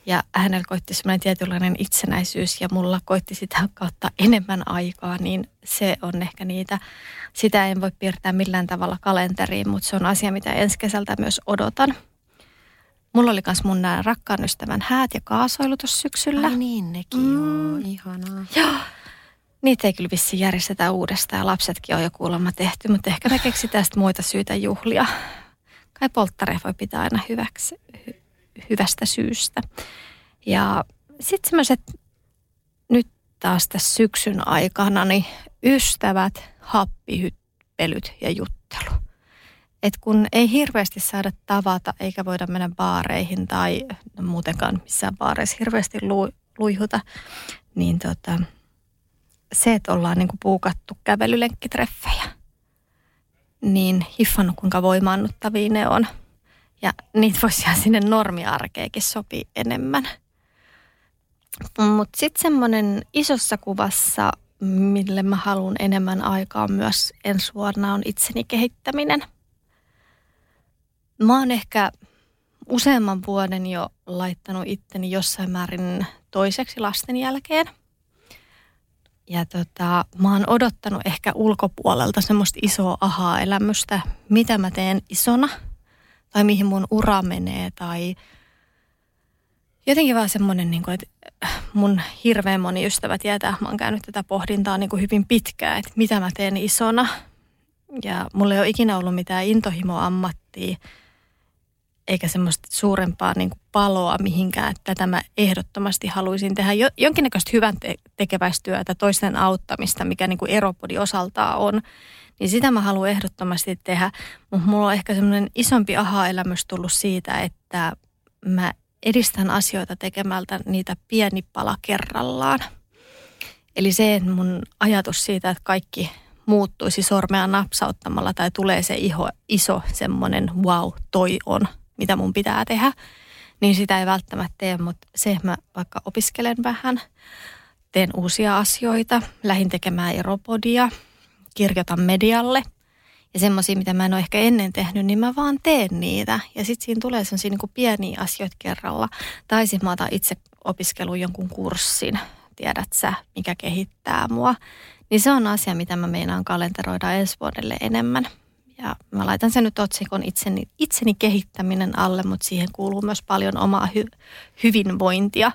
Ja hänellä koitti semmoinen tietynlainen itsenäisyys ja mulla koitti sitä kautta enemmän aikaa, niin se on ehkä niitä. Sitä en voi piirtää millään tavalla kalenteriin, mutta se on asia, mitä ensi kesältä myös odotan. Mulla oli myös mun nämä rakkaan ystävän häät ja kaasoilu tuossa syksyllä. Ai niin, nekin joo, ihanaa. Joo. Niitä ei kyllä vissiin järjestetä uudestaan ja lapsetkin on jo kuulemma tehty, mutta ehkä me keksitään sitten muita syitä juhlia. Kai polttareja voi pitää aina hyvästä syystä. Ja sitten semmoiset nyt taas tässä syksyn aikana, niin ystävät, happihyppelyt ja juttelu. Että kun ei hirveästi saada tavata eikä voida mennä baareihin tai muutenkaan missään baareissa hirveästi luihuta, niin se, että ollaan niinku puukattu kävelylenkkitreffejä, niin hiffannut kuinka voimaannuttavia ne on. Ja niitä voisi ihan sinne normiarkeenkin sopii enemmän. Mutta sitten semmoinen isossa kuvassa, mille mä haluan enemmän aikaa myös ensi vuonna, on itseni kehittäminen. Mä oon ehkä useamman vuoden jo laittanut itteni jossain määrin toiseksi lasten jälkeen. Ja mä oon odottanut ehkä ulkopuolelta semmoista isoa ahaa-elämystä, mitä mä teen isona tai mihin mun ura menee tai jotenkin vaan semmoinen, että mun hirveän moni ystävä tietää, mä oon käynyt tätä pohdintaa hyvin pitkään, että mitä mä teen isona. Ja mulla ei ole ikinä ollut mitään intohimoammattia eikä semmoista suurempaa paloa mihinkään, että tätä mä ehdottomasti haluaisin tehdä. Jonkinnäköistä hyvän tekeväistyötä, toisten auttamista, mikä Eropodi osaltaan on, niin sitä mä haluan ehdottomasti tehdä. Mutta mulla on ehkä semmoinen isompi aha-elämys tullut siitä, että mä edistän asioita tekemältä niitä pieni pala kerrallaan. Eli se, että mun ajatus siitä, että kaikki muuttuisi sormea napsauttamalla tai tulee se iso semmoinen wow, toi on, mitä mun pitää tehdä, niin sitä ei välttämättä tee, mutta se, että mä vaikka opiskelen vähän, teen uusia asioita, lähdin tekemään Eropodia, kirjoitan medialle ja semmoisia, mitä mä en ole ehkä ennen tehnyt, niin mä vaan teen niitä ja sitten siinä tulee semmoisia niin kuin pieniä asioita kerralla. Tai sitten mä otan itse opiskeluun jonkun kurssin, tiedät sä, mikä kehittää mua. Niin se on asia, mitä mä meinaan kalenteroida ensi vuodelle enemmän. Ja mä laitan sen nyt otsikon itseni kehittäminen alle, mutta siihen kuuluu myös paljon omaa hyvinvointia.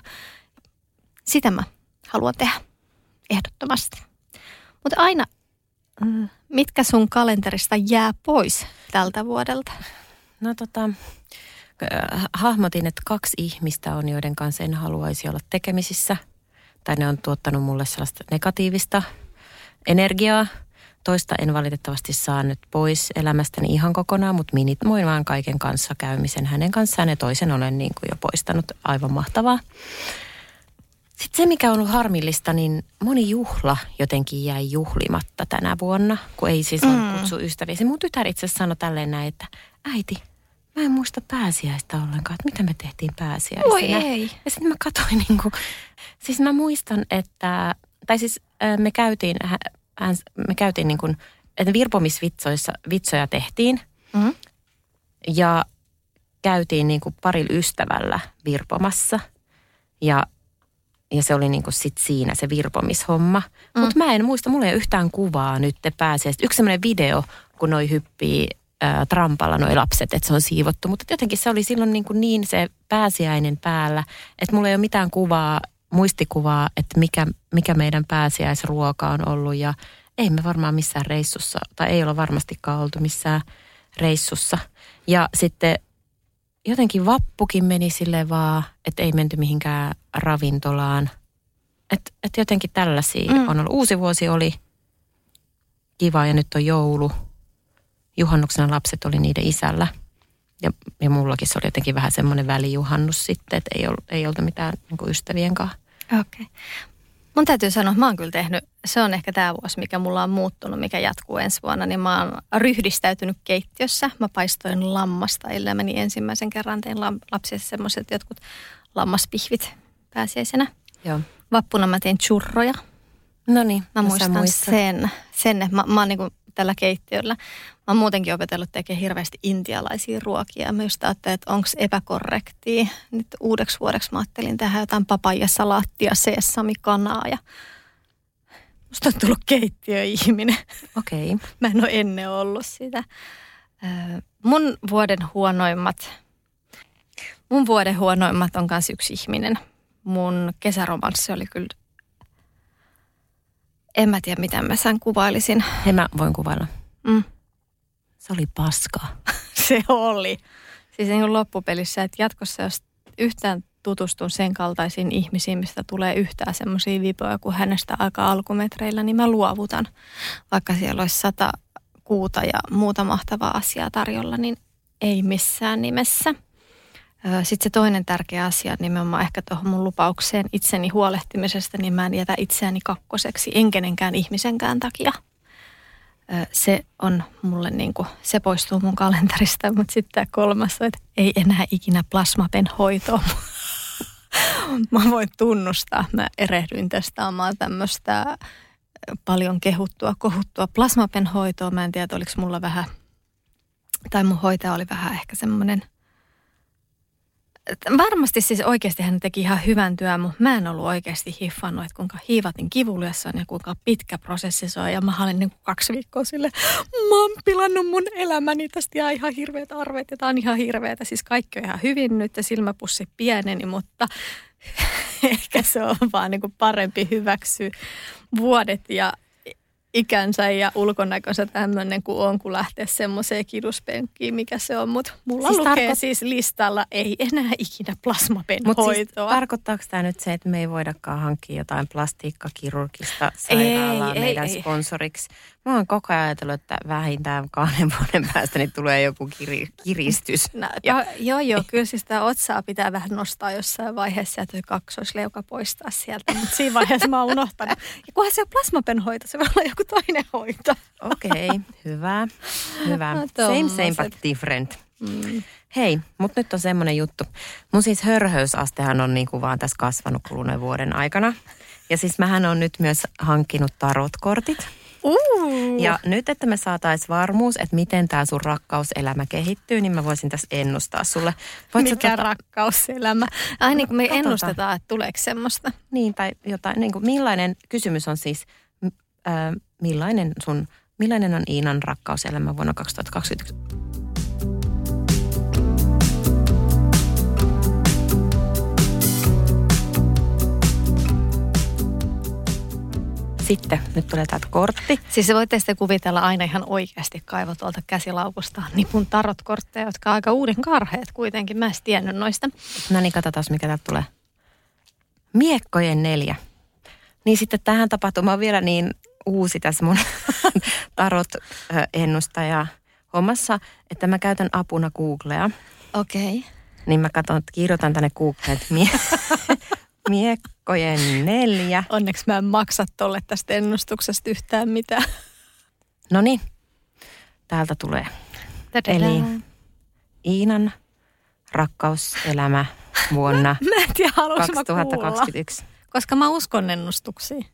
Sitä mä haluan tehdä, ehdottomasti. Mutta Aina, mitkä sun kalenterista jää pois tältä vuodelta? No hahmotin, että 2 ihmistä on, joiden kanssa en haluaisi olla tekemisissä. Tai ne on tuottanut mulle sellaista negatiivista energiaa. Toista en valitettavasti saa nyt pois elämästäni ihan kokonaan, mutta minimoin vaan kaiken kanssa käymisen hänen kanssaan ja toisen olen niin kuin jo poistanut. Aivan mahtavaa. Sitten se, mikä on ollut harmillista, niin moni juhla jotenkin jäi juhlimatta tänä vuonna, kun ei siis kutsu ystäviä. Se mun tytär itse asiassa sanoi tälleen näin, että äiti, mä en muista pääsiäistä ollenkaan, että mitä me tehtiin pääsiäisenä. Oi ei. Ja sitten mä katsoin niin kuin, siis mä muistan, että, tai siis me käytiin niin kuin, että virpomisvitsoja tehtiin ja käytiin niin kuin parilla ystävällä virpomassa ja se oli niin kuin sit siinä se virpomishomma. Mutta mä en muista, mulla ei yhtään kuvaa nyt pääsiäistä. Yksi semmoinen video, kun noi hyppii trampalla noi lapset, että se on siivottu, mutta jotenkin se oli silloin niin se pääsiäinen päällä, että mulla ei ole mitään kuvaa, muistikuvaa, että mikä meidän pääsiäisruoka on ollut ja ei me varmaan missään reissussa, tai ei ole varmastikaan oltu missään reissussa. Ja sitten jotenkin vappukin meni silleen vaan, että ei menty mihinkään ravintolaan. Että jotenkin tällaisia on ollut. Uusi vuosi oli kiva ja nyt on joulu. Juhannuksena lapset oli niiden isällä. Ja mullakin se oli jotenkin vähän semmoinen välijuhannus sitten, että ei oltu mitään niin ystävien kanssa. Okei. Mun täytyy sanoa, että mä oon kyllä tehnyt, se on ehkä tämä vuosi, mikä mulla on muuttunut, mikä jatkuu ensi vuonna, niin mä oon ryhdistäytynyt keittiössä. Mä paistoin lammasta, ellei meni ensimmäisen kerran, tein lapsille semmoiset jotkut lammaspihvit pääsiäisenä. Joo. Vappuna mä tein churroja. No niin, mä muistan sen. Mä oon tällä keittiöllä. Mä oon muutenkin opetellut tekemään hirveästi intialaisia ruokia. Mä just ajattelin, että onko epäkorrektia. Nyt uudeksi vuodeksi mä ajattelin tehdä jotain papajasalaattia, sesamikanaa ja musta on tullut keittiöihminen. Okei. Okay. Mä en ole ennen ollut sitä. Mun vuoden huonoimmat. Mun vuoden huonoimmat on kans yksi ihminen. Mun kesäromanssi oli kyllä, en mä tiedä mitä mä sen kuvailisin. En mä voin kuvailla. Mm. Se oli paskaa. Se oli. Siis niin kuin loppupelissä, että jatkossa jos yhtään tutustun sen kaltaisiin ihmisiin, mistä tulee yhtään semmoisia vipoja kuin hänestä aika alkumetreillä, niin mä luovutan. Vaikka siellä olisi 100 kuuta ja muuta mahtavaa asiaa tarjolla, niin ei missään nimessä. Sitten se toinen tärkeä asia, nimenomaan ehkä tuohon mun lupaukseen itseni huolehtimisesta, niin mä en jätä itseäni kakkoseksi, en kenenkään ihmisenkään takia. Se on mulle niin kuin, se poistuu mun kalenterista, mutta sitten tämä kolmas on, että ei enää ikinä plasmapen hoitoa. Mä voin tunnustaa, mä erehdyin testaamaan tämmöistä paljon kehuttua, kohuttua plasmapen hoitoa. Mä en tiedä, oliko mulla vähän, tai mun hoitaja oli vähän ehkä semmoinen. Varmasti siis oikeasti hän teki ihan hyvän työn, mutta mä en ollut oikeasti hiffannut, että kuinka hiivatin kivulias on ja kuinka pitkä prosessi se on. Ja mä olin niin kuin 2 viikkoa silleen, mä oon pilannut mun elämäni, tästä jää ihan hirveät arvet ja tää on ihan hirveätä. Siis kaikki on ihan hyvin nyt ja silmäpussi pieneni, mutta ehkä se on vaan niin kuin parempi hyväksyä vuodet ja ikänsä ja ulkonäkönsä tämmöinen kuin on, kun lähtee semmoiseen kiduspenkkiin, mikä se on. Mutta mulla siis lukee siis listalla, ei enää ikinä plasmapen hoitoa. Siis tarkoittaako tämä nyt se, että me ei voidakaan hankkia jotain plastiikkakirurgista sairaalaa meidän sponsoriksi? Mä oon koko ajan ajatellut, että vähintään 2 vuoden päästä niin tulee joku kiristys. Joo, kyllä siis tämä otsaa pitää vähän nostaa jossain vaiheessa ja toi kaksoisleuka poistaa sieltä. Mutta siinä vaiheessa mä oon unohtanut. Ja kunhan se on plasmapen hoito, se voi olla joku toinen hoito. Okei, hyvä. Hyvä. No, same, but different. Mm. Hei, mutta nyt on semmoinen juttu. Mun siis hörhöysastehan on niinku vaan tässä kasvanut kuluneen vuoden aikana. Ja siis mähän on nyt myös hankkinut tarotkortit. Ja nyt, että me saataisiin varmuus, että miten tämä sun rakkauselämä kehittyy, niin mä voisin tässä ennustaa sulle. Mikä rakkauselämä? Ai niin kuin me ennustetaan, että tuleeko semmoista. Niin, tai jotain, niin kuin millainen kysymys on siis, millainen on Iinan rakkauselämä vuonna 2021? Sitten, nyt tulee täältä kortti. Siis se voitte sitten kuvitella aina ihan oikeasti kaivo tuolta käsilaukustaan nipun tarotkortteja, jotka on aika uuden karheet kuitenkin. Mä en tiennyt noista. No niin, katsotaan mikä täältä tulee. Miekkojen 4. Niin sitten tähän tapahtuma on vielä niin uusi tässä mun tarot-ennustaja hommassa, että mä käytän apuna Googlea. Okei. Okay. Niin mä kirjoitan tänne Googleen, että Miekkojen 4. Onneksi mä en maksa tolle tästä ennustuksesta yhtään mitään. No niin, täältä tulee. Ta-da-da. Eli Iinan rakkauselämä vuonna 2021. Mä kuulla, koska mä uskon ennustuksiin.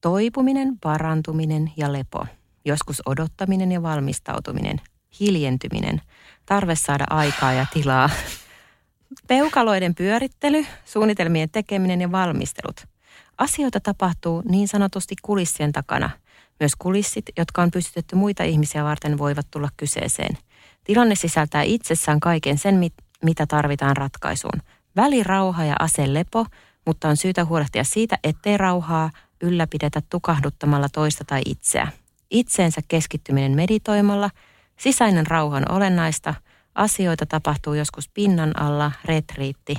Toipuminen, parantuminen ja lepo. Joskus odottaminen ja valmistautuminen. Hiljentyminen. Tarve saada aikaa ja tilaa. Peukaloiden pyörittely, suunnitelmien tekeminen ja valmistelut. Asioita tapahtuu niin sanotusti kulissien takana. Myös kulissit, jotka on pystytetty muita ihmisiä varten, voivat tulla kyseeseen. Tilanne sisältää itsessään kaiken sen, mitä tarvitaan ratkaisuun. Välirauha ja aselepo, mutta on syytä huolehtia siitä, ettei rauhaa ylläpidetä tukahduttamalla toista tai itseä. Itseensä keskittyminen meditoimalla, sisäinen rauha on olennaista. Asioita tapahtuu joskus pinnan alla, retriitti.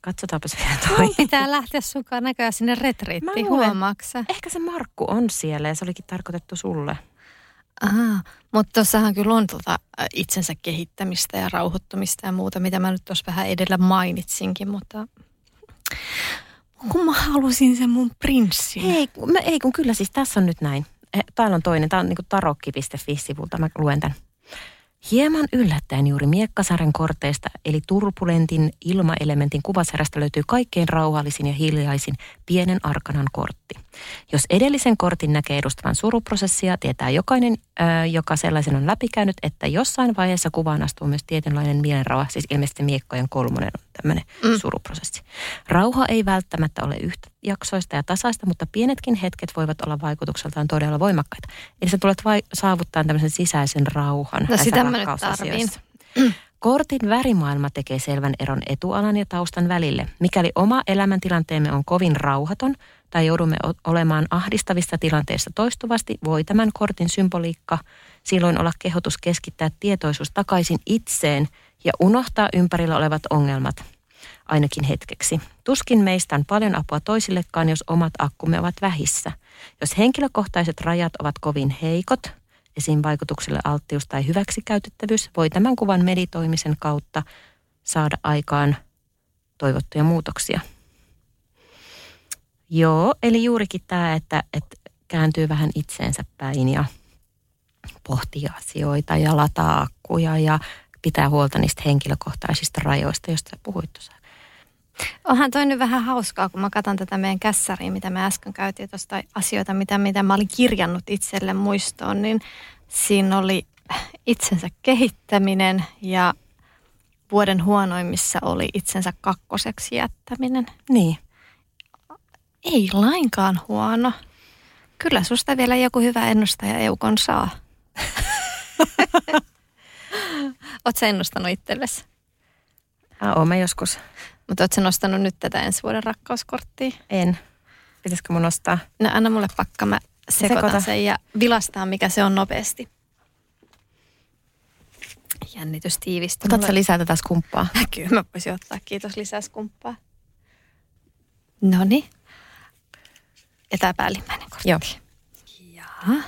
Katsotaanpas vielä toi. Minun pitää lähteä sunkaan näköjään sinne retriittiin, huomaaksa. Ehkä se Markku on siellä ja se olikin tarkoitettu sulle. Aha, mutta tuossahan kyllä on itsensä kehittämistä ja rauhoittumista ja muuta, mitä mä nyt tuossa vähän edellä mainitsinkin, mutta kun mä halusin sen mun prinssin. Ei kun kyllä siis tässä on nyt näin. Täällä on toinen, tää on niinku tarokki.fi-sivulta, mä luen tän. Hieman yllättäen juuri Miekkasaren korteista, eli turbulentin ilmaelementin kuvasärästä löytyy kaikkein rauhallisin ja hiljaisin pienen arkanan kortti. Jos edellisen kortin näkee edustavan suruprosessia, tietää jokainen, joka sellaisen on läpikäynyt, että jossain vaiheessa kuvaan astuu myös tietynlainen mielenrauha, siis ilmeisesti miekkojen kolmonen on tämmöinen suruprosessi. Rauha ei välttämättä ole yhtäjaksoista ja tasaista, mutta pienetkin hetket voivat olla vaikutukseltaan todella voimakkaita. Eli sä tulet saavuttamaan tämmöisen sisäisen rauhan. No sitä mä nyt tarviin. Kortin värimaailma tekee selvän eron etualan ja taustan välille. Mikäli oma elämäntilanteemme on kovin rauhaton tai joudumme olemaan ahdistavissa tilanteissa toistuvasti, voi tämän kortin symboliikka silloin olla kehotus keskittää tietoisuus takaisin itseen ja unohtaa ympärillä olevat ongelmat, ainakin hetkeksi. Tuskin meistä on paljon apua toisillekaan, jos omat akkumme ovat vähissä. Jos henkilökohtaiset rajat ovat kovin heikot, esiin vaikutuksille alttius tai hyväksikäytettävyys, voi tämän kuvan meditoimisen kautta saada aikaan toivottuja muutoksia. Joo, eli juurikin tämä, että kääntyy vähän itseensä päin ja pohtii asioita ja lataa akkuja ja pitää huolta niistä henkilökohtaisista rajoista, joista sä puhuit tuossa. Onhan toi nyt vähän hauskaa, kun mä katson tätä meidän kässäriä, mitä me äsken käytiin tuosta asioita, mitä mä olin kirjannut itselle muistoon, niin siinä oli itsensä kehittäminen ja vuoden huonoimmissa oli itsensä kakkoseksi jättäminen. Niin. Ei lainkaan huono. Kyllä susta vielä joku hyvä ennustaja eukon saa. Oot sä ennustanut itsellesi? Oon mä joskus. Mutta ootko sä nostanut nyt tätä ensi vuoden rakkauskorttia? En. Pitäisikö mun nostaa? No anna mulle pakka, mä sekoitan sen ja vilastaan mikä se on nopeasti. Jännitys tiivistyy. Otatko sä lisää tätä skumppaa? Kyllä mä voisin ottaa, kiitos, lisää skumppaa. Noniin. Ja tää päällimmäinen kortti. Joo. Jaa.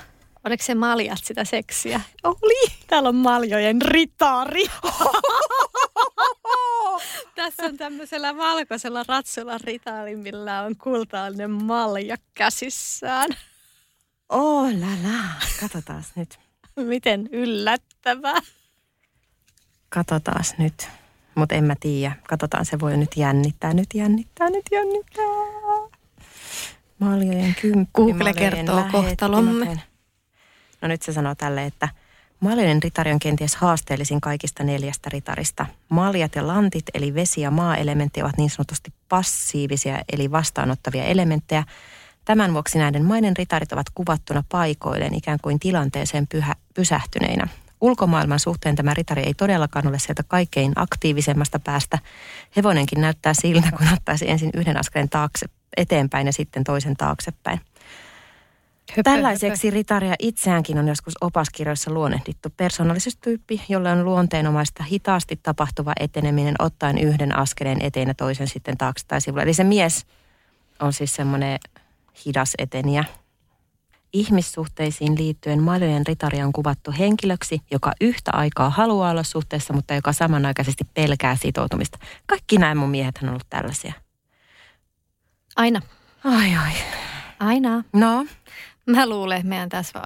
Oliko se maljat sitä seksiä? Oli. Täällä on maljojen ritari. Tässä on tämmöisellä valkoisella ratsulla ritari, millä on kultaallinen malja käsissään. Oh la la, katsotaas nyt. Miten yllättävää. Katsotaas nyt, mutta en mä tiedä. Katsotaan, se voi nyt jännittää. Maljojen kymppi. Google kertoo kohtalomme. No nyt se sanoo tälle, että maljojen ritari on kenties haasteellisin kaikista 4 ritarista. Maljat ja lantit, eli vesi- ja maa-elementti, ovat niin sanotusti passiivisia, eli vastaanottavia elementtejä. Tämän vuoksi näiden maiden ritarit ovat kuvattuna paikoilleen ikään kuin tilanteeseen pysähtyneinä. Ulkomaailman suhteen tämä ritari ei todellakaan ole sieltä kaikkein aktiivisemmasta päästä. Hevonenkin näyttää siltä, kun ottaisi ensin yhden askeleen eteenpäin ja sitten toisen taaksepäin. Tällaiseksi ritaria itseäänkin on joskus opaskirjoissa luonnehdittu persoonallisuustyyppi, jolle on luonteenomaista hitaasti tapahtuva eteneminen ottaen yhden askeleen eteen ja toisen sitten taakse tai sivulle. Eli se mies on siis semmoinen hidas eteniä. Ihmissuhteisiin liittyen maljojen ritari on kuvattu henkilöksi, joka yhtä aikaa haluaa olla suhteessa, mutta joka samanaikaisesti pelkää sitoutumista. Kaikki nämä mun miehet on ollut tällaisia. Aina. Ai. Aina. No. Mä luulen, että meidän tässä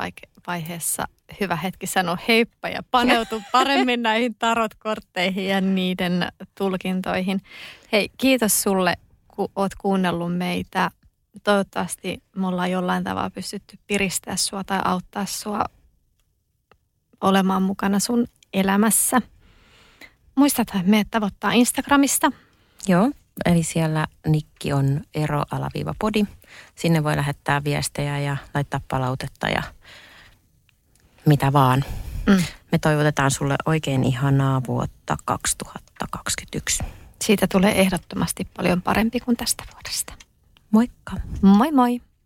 vaiheessa hyvä hetki sanoa heippa ja paneutu paremmin näihin tarotkortteihin ja niiden tulkintoihin. Hei, kiitos sulle, kun oot kuunnellut meitä. Toivottavasti me ollaan jollain tavalla pystytty piristää sua tai auttaa sua olemaan mukana sun elämässä. Muistathan, että meidät tavoittaa Instagramista. Joo. Eli siellä nikki on ero_podi. Sinne voi lähettää viestejä ja laittaa palautetta ja mitä vaan. Mm. Me toivotetaan sulle oikein ihanaa vuotta 2021. Siitä tulee ehdottomasti paljon parempi kuin tästä vuodesta. Moikka. Moi moi.